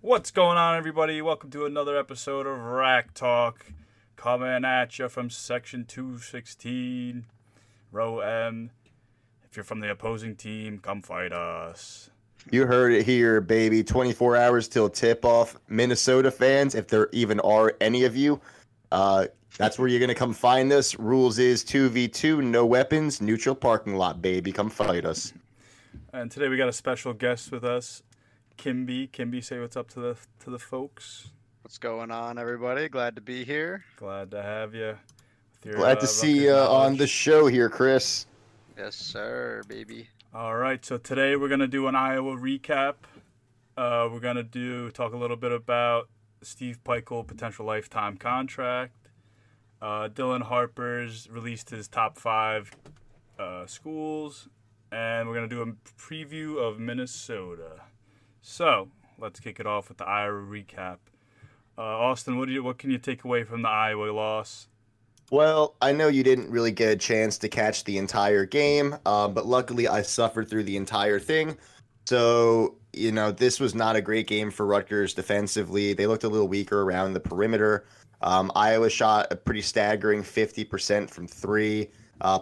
What's going on, everybody? Welcome to another episode of RAC Talk, coming at you from Section 216, Row M. If you're from the opposing team, come fight us. You heard it here, baby. 24 hours till tip-off. Minnesota fans, if there even are any of you, that's where you're going to come find us. Rules is 2v2, no weapons, neutral parking lot, baby. Come fight us. And today we got a special guest with us. Kimby, say what's up to the folks. What's going on, everybody? Glad to be here. Glad to have you. Glad to see you on the show here, Chris. Yes, sir, baby. All right, so today we're gonna do an Iowa recap. We're gonna talk a little bit about Steve Pikiell potential lifetime contract. Dylan Harper's released his top 5 schools, and we're gonna do a preview of Minnesota. So let's kick it off with the Iowa recap. Austin, what can you take away from the Iowa loss? Well, I know you didn't really get a chance to catch the entire game, but luckily I suffered through the entire thing. So, you know, this was not a great game for Rutgers defensively. They looked a little weaker around the perimeter. Iowa shot a pretty staggering 50% from three,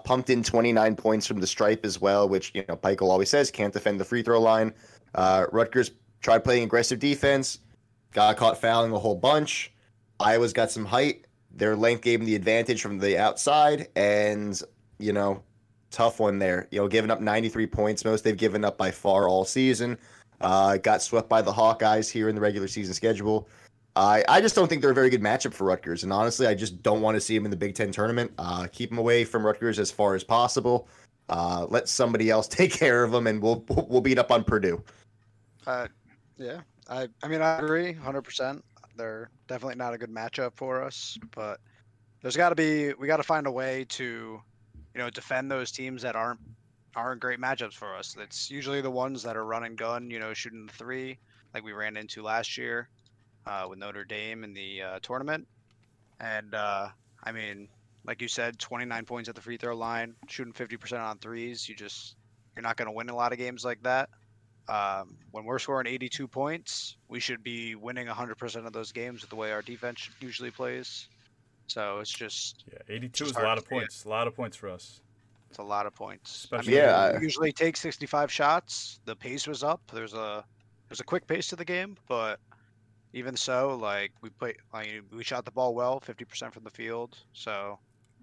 pumped in 29 points from the stripe as well, which, you know, Pikiell always says can't defend the free throw line. Rutgers tried playing aggressive defense, got caught fouling a whole bunch. Iowa's got some height. Their length gave them the advantage from the outside, and, you know, tough one there. You know, giving up 93 points, most they've given up by far all season. Got swept by the Hawkeyes here in the regular season schedule. I just don't think they're a very good matchup for Rutgers, and honestly, I just don't want to see them in the Big 10 tournament. Keep them away from Rutgers as far as possible. Let somebody else take care of them, and we'll beat up on Purdue. Yeah, I mean, I agree 100%. They're definitely not a good matchup for us, but we got to find a way to, you know, defend those teams that aren't great matchups for us. It's usually the ones that are run and gun, you know, shooting the three, like we ran into last year with Notre Dame in the tournament. And, I mean, like you said, 29 points at the free throw line, shooting 50% on threes. You're not going to win a lot of games like that. When we're scoring 82 points, we should be winning 100% of those games with the way our defense usually plays. So it's just... Yeah, 82 is a lot of points. A lot of points for us. It's a lot of points. Especially, I mean, yeah. We usually take 65 shots. The pace was up. There's a quick pace to the game, but even so, like, we shot the ball well, 50% from the field, so...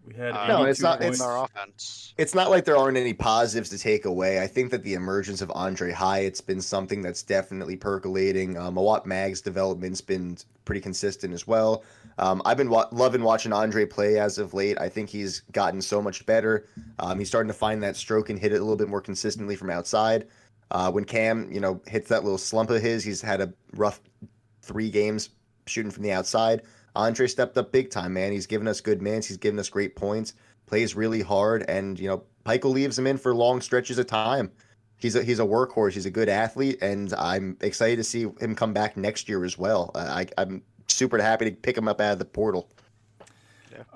We had no, it's our offense. It's not like there aren't any positives to take away. I think that the emergence of Andre Hyatt's been something that's definitely percolating. Mawat Mag's development's been pretty consistent as well. I've been loving watching Andre play as of late. I think he's gotten so much better. He's starting to find that stroke and hit it a little bit more consistently from outside. When Cam, you know, hits that little slump of his, he's had a rough 3 games shooting from the outside. Andre stepped up big time, man. He's given us good minutes. He's given us great points. Plays really hard, and, you know, Pikiell leaves him in for long stretches of time. He's a workhorse. He's a good athlete, and I'm excited to see him come back next year as well. I'm super happy to pick him up out of the portal.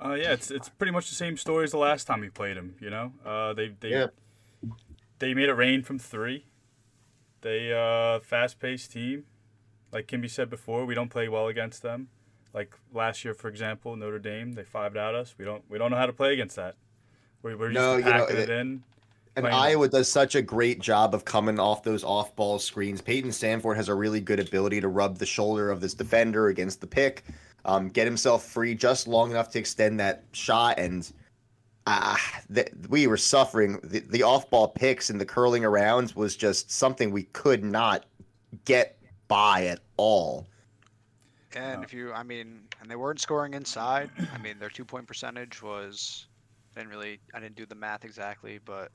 Yeah, it's pretty much the same story as the last time we played him. You know, they made it rain from three. They fast-paced team, like Kimby said before. We don't play well against them. Like last year, for example, Notre Dame, they fived out us. We don't know how to play against that. We're just packing it in. And Iowa does such a great job of coming off those off-ball screens. Peyton Sanford has a really good ability to rub the shoulder of this defender against the pick, get himself free just long enough to extend that shot. And we were suffering. The off-ball picks and the curling arounds was just something we could not get by at all. And and they weren't scoring inside. I mean, their 2-point percentage was, I didn't do the math exactly, but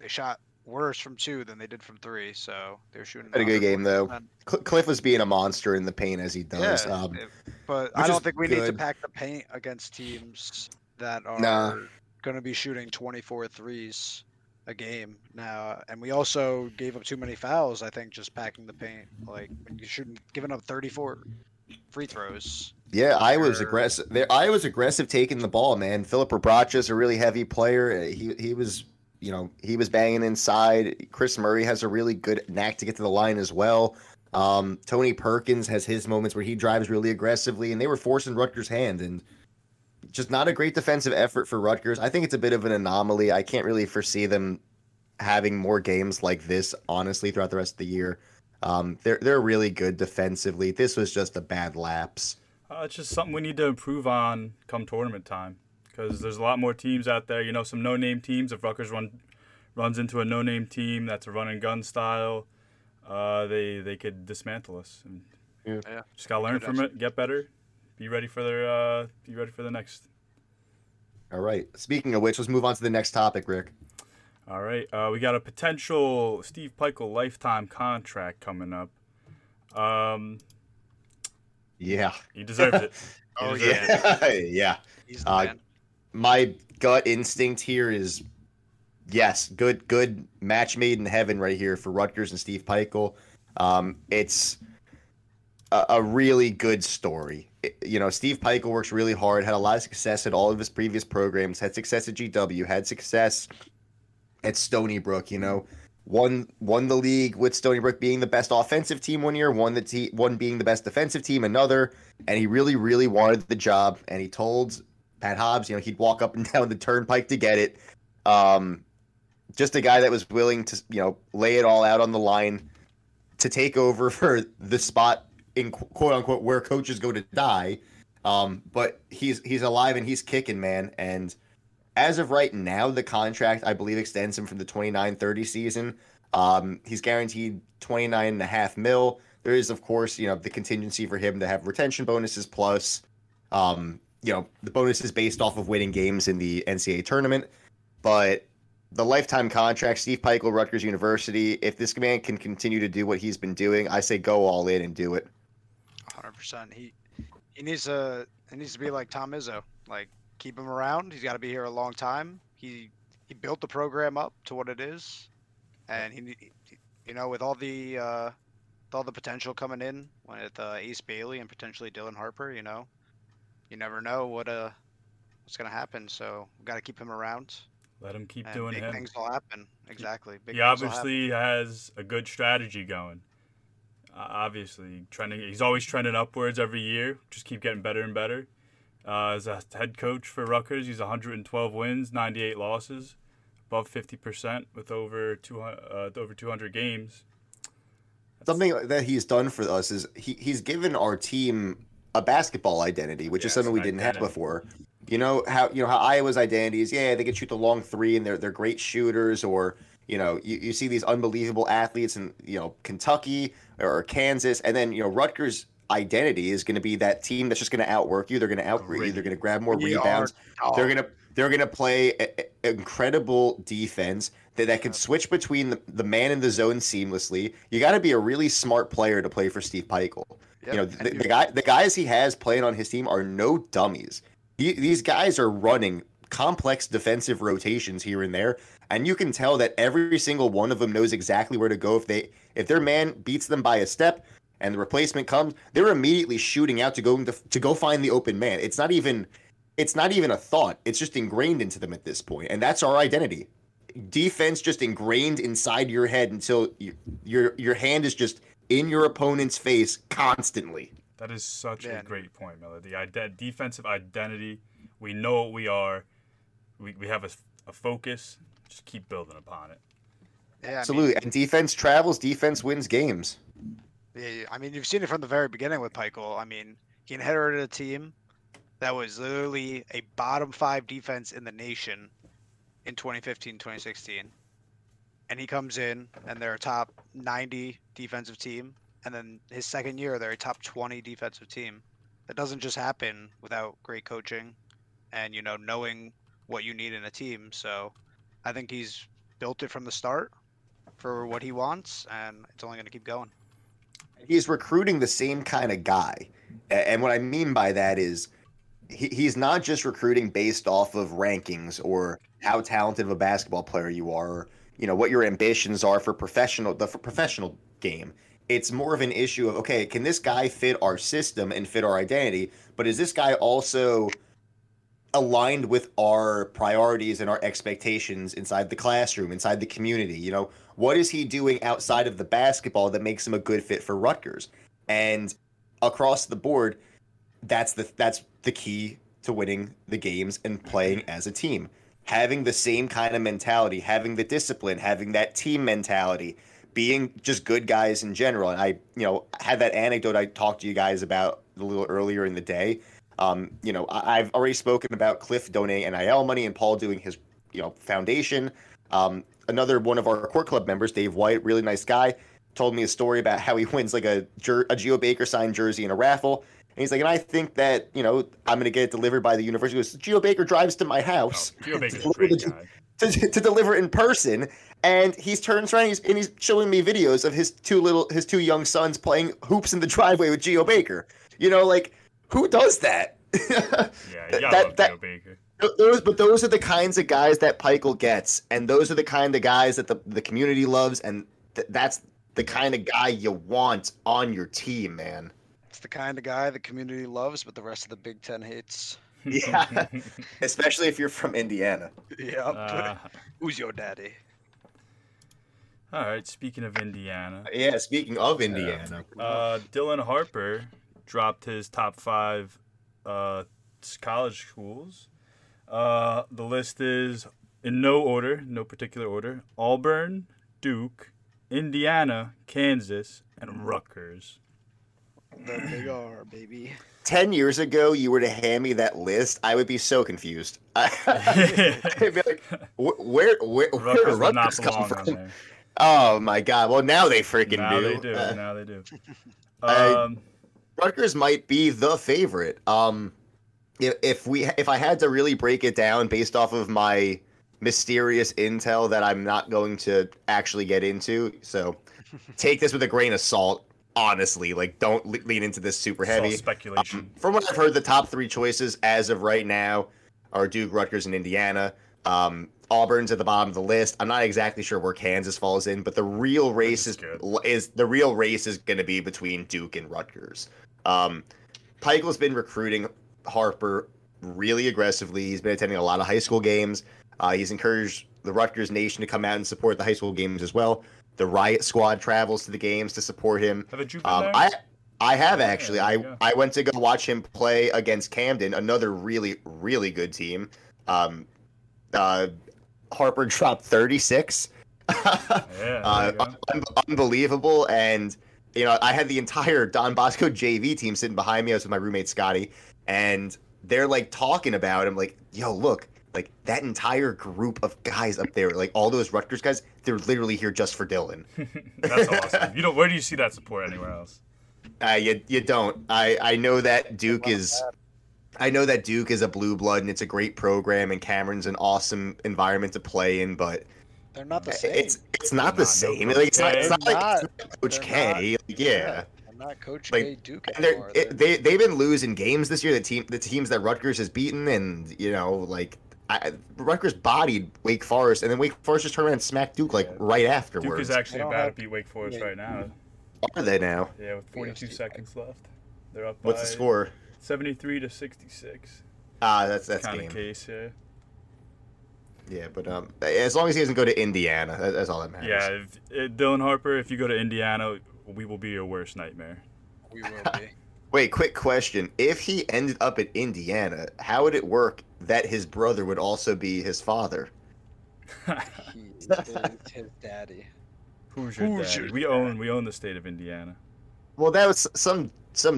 they shot worse from 2 than they did from 3. So they were shooting. Had a good game though. Cliff was being a monster in the paint as he does. Yeah, but I don't think we need to pack the paint against teams that are going to be shooting 24 threes a game now, and we also gave up too many fouls. I think just packing the paint, like when you shouldn't giving up 34. Free throws. Yeah, Iowa's aggressive. Iowa's aggressive taking the ball, man. Philip Rebraca is a really heavy player. He was banging inside. Chris Murray has a really good knack to get to the line as well. Tony Perkins has his moments where he drives really aggressively, and they were forcing Rutgers' hand, and just not a great defensive effort for Rutgers. I think it's a bit of an anomaly. I can't really foresee them having more games like this, honestly, throughout the rest of the year. They're really good defensively. This was just a bad lapse. It's just something we need to improve on come tournament time, because there's a lot more teams out there. You know, some no-name teams. If Rutgers runs into a no-name team that's a run-and-gun style, they could dismantle us. And yeah. Just gotta learn from it, get better, be ready for the next. All right. Speaking of which, let's move on to the next topic, Rick. All right. We got a potential Steve Pikiell lifetime contract coming up. Yeah. He deserves it. He deserves it. Yeah. He's the man. My gut instinct here is, yes, good match made in heaven right here for Rutgers and Steve Pikiell. It's a really good story. You know, Steve Pikiell works really hard, had a lot of success at all of his previous programs, had success at GW, had success at Stony Brook, you know. Won the league with Stony Brook being the best offensive team one year, one being the best defensive team another, and he really, really wanted the job, and he told Pat Hobbs, you know, he'd walk up and down the turnpike to get it. Just a guy that was willing to, you know, lay it all out on the line to take over for the spot in quote-unquote where coaches go to die. But he's alive and he's kicking, man, and as of right now, the contract, I believe, extends him from the 29-30 season. He's guaranteed $29.5 million. There is, of course, you know, the contingency for him to have retention bonuses plus, you know, the bonuses based off of winning games in the NCAA tournament. But the lifetime contract, Steve Pikiell, Rutgers University, if this man can continue to do what he's been doing, I say go all in and do it. 100%. He needs to be like Tom Izzo, like, keep him around. He's got to be here a long time. He built the program up to what it is, and he you know, with all the potential coming in with Ace Bailey and potentially Dylan Harper, you know, you never know what's gonna happen. So we've got to keep him around. Let him keep doing it. Big things will happen. Exactly. He obviously has a good strategy going. Obviously trending. He's always trending upwards every year. Just keep getting better and better. As a head coach for Rutgers, he's 112 wins, 98 losses, above 50% with over 200 games. Something that he's done for us is he's given our team a basketball identity, which is something we didn't have before. You know how Iowa's identity is, yeah, they can shoot the long three and they're great shooters, or you know, you see these unbelievable athletes in, you know, Kentucky or Kansas, and then, you know, Rutgers' identity is going to be that team that's just going to outwork you. They're going to outgreed you. They're going to grab more rebounds. They're going to play incredible defense that can switch between the man and the zone seamlessly. You got to be a really smart player to play for Steve Pikiell. Yep. You know, the guys he has playing on his team are no dummies. These guys are running complex defensive rotations here and there, and you can tell that every single one of them knows exactly where to go. If their man beats them by a step, and the replacement comes, they're immediately shooting out to go find the open man. It's not even a thought. It's just ingrained into them at this point, and that's our identity. Defense just ingrained inside your head until your hand is just in your opponent's face constantly. That is such a great point, Miller. The defensive identity. We know what we are. We have a focus. Just keep building upon it. Yeah, absolutely. And defense travels. Defense wins games. I mean, you've seen it from the very beginning with Pikiell. I mean, he inherited a team that was literally a bottom five defense in the nation in 2015, 2016. And he comes in, and they're a top 90 defensive team. And then his second year, they're a top 20 defensive team. That doesn't just happen without great coaching and, you know, knowing what you need in a team. So I think he's built it from the start for what he wants, and it's only going to keep going. He's recruiting the same kind of guy. And what I mean by that is he's not just recruiting based off of rankings or how talented of a basketball player you are, or, you know, what your ambitions are for the professional game. It's more of an issue of, okay, can this guy fit our system and fit our identity? But is this guy also aligned with our priorities and our expectations inside the classroom, inside the community. You know, what is he doing outside of the basketball that makes him a good fit for Rutgers? And across the board, that's the key to winning the games and playing as a team. Having the same kind of mentality, having the discipline, having that team mentality, being just good guys in general. And I, you know, had that anecdote I talked to you guys about a little earlier in the day. You know, I've already spoken about Cliff donating NIL money and Paul doing his, you know, foundation. Another one of our core club members, Dave White, really nice guy, told me a story about how he wins like a Geo Baker signed jersey in a raffle. And he's like, and I think that, you know, I'm going to get it delivered by the university. He goes, Geo Baker drives to my house. Oh, Geo Baker's a great guy. To deliver in person, and he turns around and he's showing me videos of his two young sons playing hoops in the driveway with Geo Baker. You know, like, who does that? I love Geo Baker. Those are the kinds of guys that Pikiell gets, and those are the kind of guys that the community loves, and that's the kind of guy you want on your team, man. It's the kind of guy the community loves, but the rest of the Big Ten hates. Yeah, especially if you're from Indiana. Yeah, who's your daddy? All right, speaking of Indiana. Yeah, speaking of Indiana. Dylan Harper dropped his top 5 college schools. The list is in no particular order. Auburn, Duke, Indiana, Kansas, and Rutgers. That they are, baby. 10 years ago, you were to hand me that list, I would be so confused. I'd be like, where Rutgers come from? Oh, my God. Well, now they freaking do. Now they do. Rutgers might be the favorite. If I had to really break it down based off of my mysterious intel that I'm not going to actually get into, so take this with a grain of salt. Honestly, like, don't lean into this super heavy. It's all speculation. From what I've heard, the top 3 choices as of right now are Duke, Rutgers, and Indiana. Auburn's at the bottom of the list. I'm not exactly sure where Kansas falls in, but the real race is going to be between Duke and Rutgers. Pikell's been recruiting Harper really aggressively. He's been attending a lot of high school games. He's encouraged the Rutgers Nation to come out and support the high school games as well. The Riot Squad travels to the games to support him. Have you been there? I have, actually. I went to go watch him play against Camden, another really, really good team. Harper dropped 36. Unbelievable. And, you know, I had the entire Don Bosco JV team sitting behind me. I was with my roommate, Scotty. And they're, like, talking about him, like, yo, look. Like, that entire group of guys up there, like, all those Rutgers guys, they're literally here just for Dylan. That's awesome. You know, where do you see that support anywhere else? You don't. I know that Duke is a blue blood, and it's a great program, and Cameron's an awesome environment to play in, but they're not the same. It's not the same. Like, it's not Coach K. Like, yeah. Not Coach K, like, Duke anymore. They've been losing games this year. The teams that Rutgers has beaten, and, you know, like. Rutgers bodied Wake Forest, and then Wake Forest just turned around and smacked Duke right afterwards. Duke is actually about to beat Wake Forest right now. Are they now? Yeah, with 42 seconds left. They're up by... What's the score? 73-66. That's kind of case, yeah. Yeah, but as long as he doesn't go to Indiana, that's all that matters. Yeah, Dylan Harper, if you go to Indiana, we will be your worst nightmare. We will be. Wait, quick question. If he ended up at Indiana, how would it work that his brother would also be his father? He's his daddy. Who's your daddy? We own the state of Indiana. Well, that was some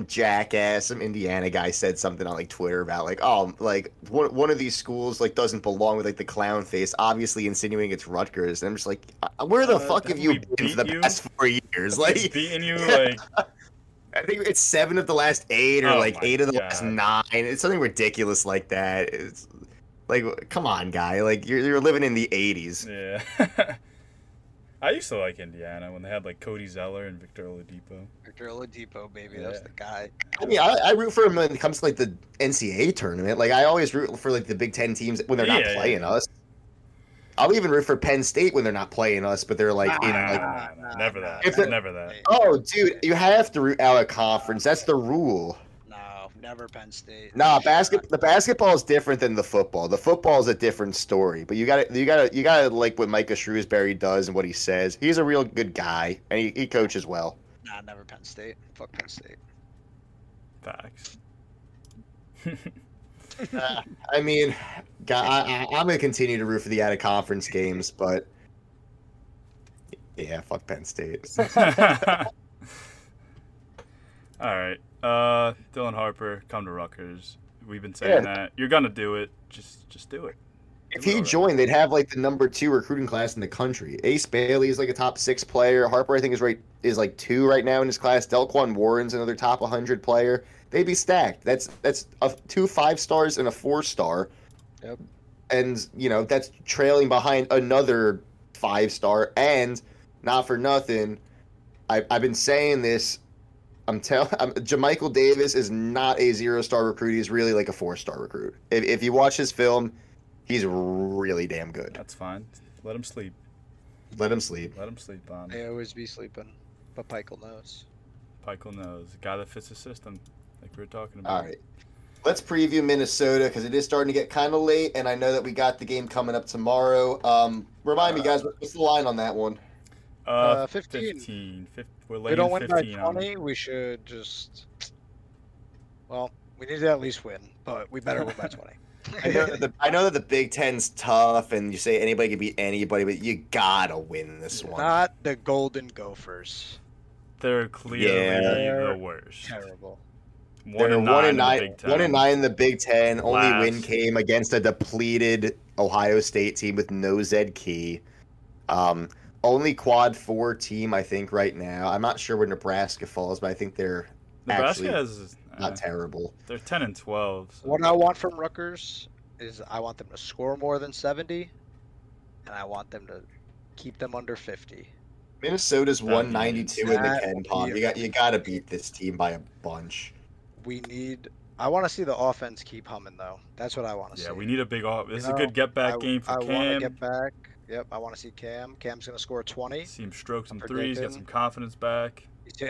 jackass, some Indiana guy said something on, like, Twitter about, like, oh, like, one of these schools, like, doesn't belong with, like, the clown face, obviously insinuating it's Rutgers. And I'm just like, where the fuck have you been for the past 4 years? Like, beating you, like... I think it's 7 of the last 8 or eight of the last 9. It's something ridiculous like that. It's like, come on, guy. Like, you're living in the 80s. Yeah. I used to like Indiana when they had, like, Cody Zeller and Victor Oladipo. Victor Oladipo, baby. Yeah. That was the guy. I mean, I root for him when it comes to, like, the NCAA tournament. Like, I always root for, like, the Big Ten teams when they're not playing us. I'll even root for Penn State when they're not playing us, but they're like, never that. Never that. Oh, dude, you have to root out a conference. That's the rule. No, never Penn State. Nah, the basketball is different than the football. The football is a different story. But you gotta like what Micah Shrewsbury does and what he says. He's a real good guy, and he coaches well. Nah, never Penn State. Fuck Penn State. Facts. I mean, God, I'm gonna continue to root for the out of conference games, but yeah, fuck Penn State. All right, Dylan Harper, come to Rutgers. We've been saying that you're gonna do it. Just do it. If he joined, they'd have like the #2 recruiting class in the country. Ace Bailey is like a top 6 player. Harper, I think, is like 2 right now in his class. Delquan Warren's another top 100 player. They'd be stacked. That's 2 5-stars and a 4-star. Yep. And you know that's trailing behind another 5-star. And not for nothing, I've been saying this. Jamichael Davis is not a 0-star recruit. He's really like a 4-star recruit. If you watch his film, he's really damn good. That's fine. Let him sleep. Let him sleep on. They always be sleeping, but Pikiell knows. Pikiell knows. A guy that fits the system, like we were talking about. All right. Let's preview Minnesota because it is starting to get kind of late, and I know that we got the game coming up tomorrow. Remind me, guys, what's the line on that one? 15. We don't win by 20. We should just. Well, we need to at least win, but we better win by 20. I know that the Big Ten's tough, and you say anybody can beat anybody, but you gotta win this one. Not the Golden Gophers. They're clearly the worst. Terrible. 1-9 in the Big Ten. Only win came against a depleted Ohio State team with no Zed Key. Only quad 4 team, I think, right now. I'm not sure where Nebraska falls, but I think they're not terrible. They're 10-12. So. What I want from Rutgers is I want them to score more than 70, and I want them to keep them under 50. Minnesota's 192 in the Ken Pom. You got to beat this team by a bunch. I want to see the offense keep humming, though. That's what I want to see. Yeah, we need a big offense. This is a good get-back game for Cam. I want to get back. Yep, I want to see Cam. Cam's going to score 20. See him stroke some threes, get some confidence back.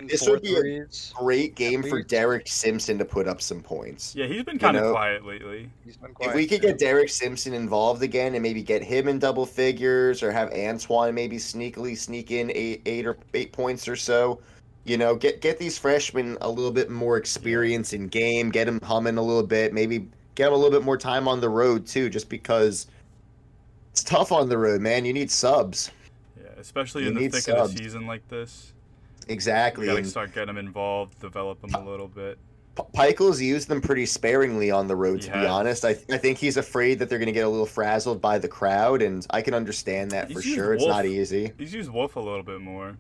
This would be a great game for Derek Simpson to put up some points. Yeah, he's been kind of quiet lately. If we could get Derek Simpson involved again and maybe get him in double figures or have Antoine maybe sneakily sneak in eight points or so, you know, get these freshmen a little bit more experience in game, get them humming a little bit, maybe get them a little bit more time on the road too, just because – it's tough on the road, man. You need subs. Yeah, especially in the thick of the season like this. Exactly. You gotta start getting them involved, develop them a little bit. Pikiell's used them pretty sparingly on the road, to be honest. I think he's afraid that they're going to get a little frazzled by the crowd, and I can understand that for sure. It's not easy. He's used Wolf a little bit more.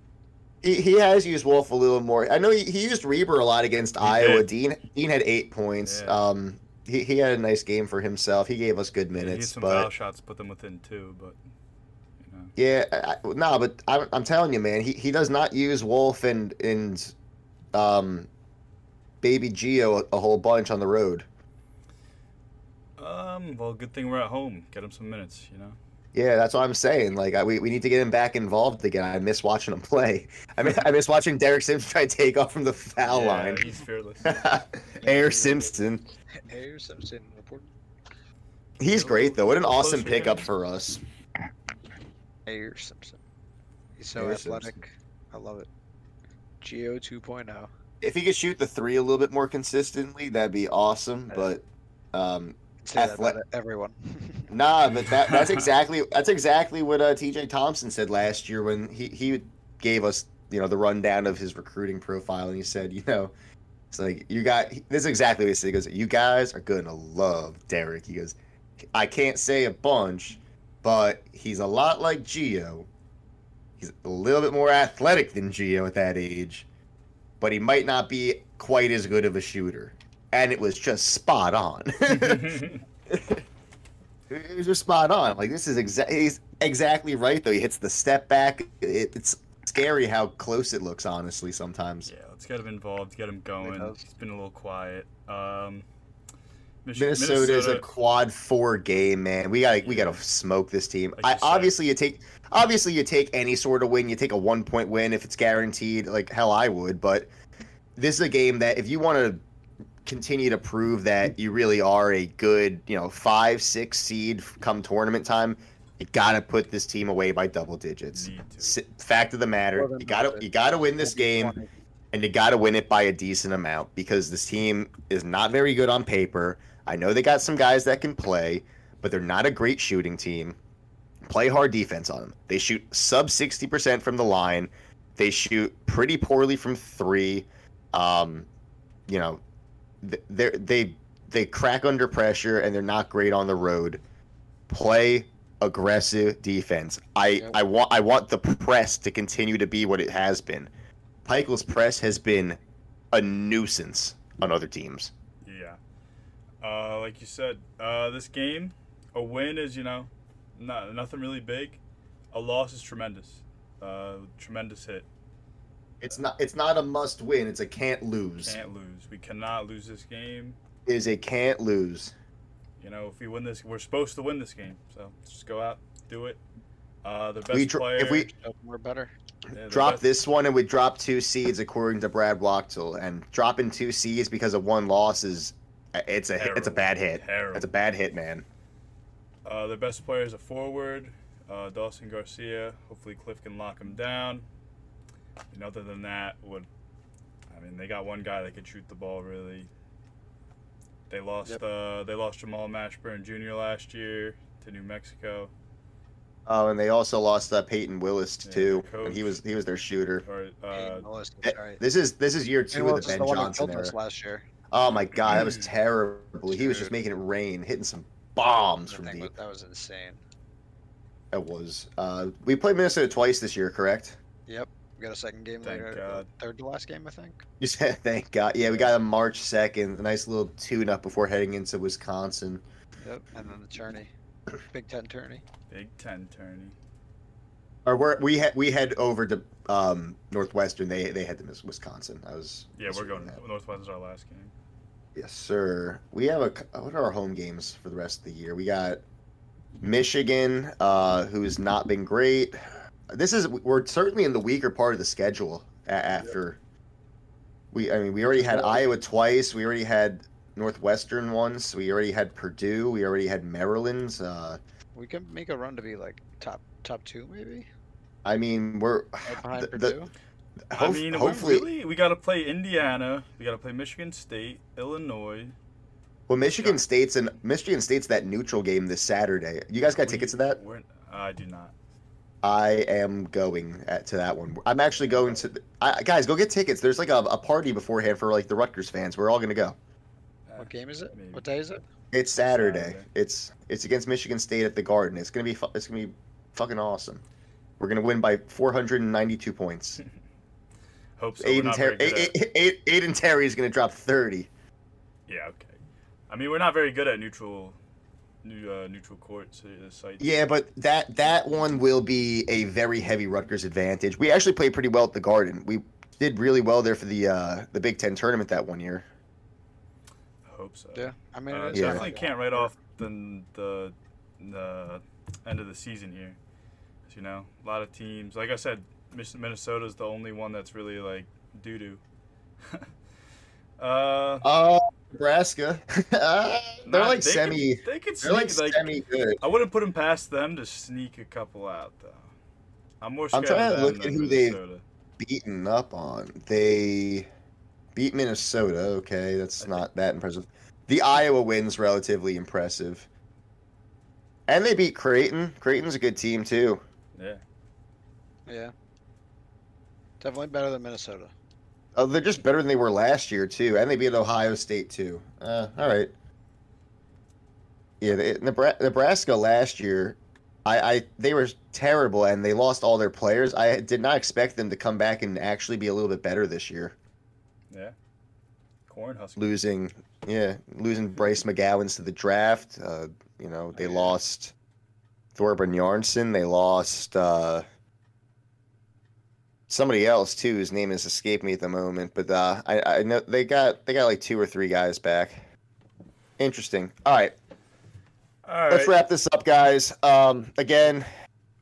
He has used Wolf a little more. I know he used Reber a lot against Iowa. Dean had 8 points. Yeah. He had a nice game for himself. He gave us good minutes. He had some foul shots, put them within 2, but you know. Yeah, but I'm telling you, man, he does not use Wolf and Baby Geo a whole bunch on the road. Well, good thing we're at home. Get him some minutes, you know. Yeah, that's what I'm saying. Like, we need to get him back involved again. I miss watching him play. I miss watching Derek Simpson try to take off from the foul line. He's fearless. Air Simpson. He's great, though. What an awesome pickup for us. Air Simpson. He's so athletic. Simpson. I love it. Geo 2.0. If he could shoot the three a little bit more consistently, that'd be awesome. But everyone. Nah, but that's exactly what TJ Thompson said last year when he gave us, you know, the rundown of his recruiting profile, and he said, you know, it's like this is exactly what he said. He goes, "You guys are gonna love Derek." He goes, "I can't say a bunch, but he's a lot like Geo. He's a little bit more athletic than Geo at that age, but he might not be quite as good of a shooter." And it was just spot on. It was just spot on. Like, this is he's exactly right, though. He hits the step back. It's scary how close it looks, honestly, sometimes. Yeah, let's get him involved, get him going. He's been a little quiet. Minnesota's a quad 4 game, man. We gotta smoke this team. Like you take any sort of win. You take a 1-point win if it's guaranteed. Like, hell, I would. But this is a game that if you want to continue to prove that you really are a good, 5-6 seed come tournament time, you gotta put this team away by double digits. Fact of the matter, you gotta win this game, and you gotta win it by a decent amount, because this team is not very good on paper. I know they got some guys that can play, but they're not a great shooting team. Play hard defense on them. They shoot sub 60% from the line. They shoot pretty poorly from three. They crack under pressure, and they're not great on the road. Play aggressive defense. I want the press to continue to be what it has been. Pikiell's press has been a nuisance on other teams. Yeah. Like you said, this game, a win is, nothing really big. A loss is tremendous. Tremendous hit. It's not a must win. It's a can't lose. Can't lose. We cannot lose this game. It is a can't lose. If we win this, we're supposed to win this game. So just go out, do it. The best player. If we we're better. Yeah, drop this one, and we drop two seeds according to Brad Wachtel. And dropping two seeds because of one loss is it's a bad hit. Terrible. It's a bad hit, man. The best player is a forward, Dawson Garcia. Hopefully Cliff can lock him down. And other than that, they got one guy that could shoot the ball really. They lost. Yep. They lost Jamal Mashburn Jr. last year to New Mexico. Oh, and they also lost Peyton Willis too. And he was their shooter. Or, Willis, right. This is year two of the Ben Johnson era. Last year. Oh my God, that was terrible. Dude. He was just making it rain, hitting some bombs from deep. That was insane. It was. We played Minnesota twice this year, correct? Yep. We got a second game later, third to last game, I think. You said thank God. Yeah, we got a March 2nd, a nice little tune-up before heading into Wisconsin. Yep, and then the tourney, Big 10 tourney. Big 10 tourney. Or we head over to Northwestern. They head to Wisconsin. We're going to Northwestern's our last game. Yes, sir. We have what are our home games for the rest of the year? We got Michigan, who's not been great. We're certainly in the weaker part of the schedule after we already had Iowa twice. We already had Northwestern once. We already had Purdue. We already had Maryland. We can make a run to be like top two, maybe. I mean, we're behind Purdue. Hopefully we got to play Indiana. We got to play Michigan State, Illinois. Well, Michigan State's that neutral game this Saturday. You guys got tickets to that? I do not. I am going to that one. I'm actually going to. Guys, go get tickets. There's like a party beforehand for like the Rutgers fans. We're all gonna go. What game is it? Maybe. What day is it? It's Saturday. It's against Michigan State at the Garden. It's gonna be fucking awesome. We're gonna win by 492 points. Hope so. Aiden Terry is gonna drop 30. Yeah. Okay. I mean, we're not very good at neutral. Neutral court site. Yeah, but that one will be a very heavy Rutgers advantage. We actually played pretty well at the Garden. We did really well there for the Big Ten tournament that one year. I hope so. Yeah, I mean, definitely can't write off the end of the season here. A lot of teams. Like I said, Minnesota's the only one that's really like doo doo. Nebraska. They're semi good. I wouldn't put them past them to sneak a couple out though. I'm more scared. I'm trying to look at who Minnesota. They've beaten up on. They beat Minnesota. Okay, that's not that impressive. The Iowa win's relatively impressive. And they beat Creighton. Creighton's a good team too. Yeah. Yeah. Definitely better than Minnesota. Oh, they're just better than they were last year, too. And they beat Ohio State, too. All right. Yeah, Nebraska last year, they were terrible, and they lost all their players. I did not expect them to come back and actually be a little bit better this year. Yeah. Cornhuskers. Losing Bryce McGowan's to the draft. They lost Thorben Jarnson. They lost... somebody else too, whose name is escaping me at the moment, but I know they got like two or three guys back. Interesting. All right. Let's wrap this up, guys. Again,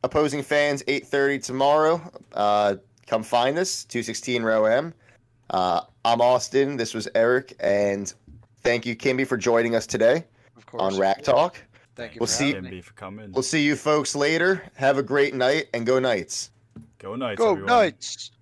opposing fans, 8:30 tomorrow. Come find us, 216 Row M. I'm Austin. This was Eric, and Thank you, Kimby, for joining us today on RAC Talk. Thank you for coming. We'll see you folks later. Have a great night and go Knights. Go Knights, everyone. Go Knights.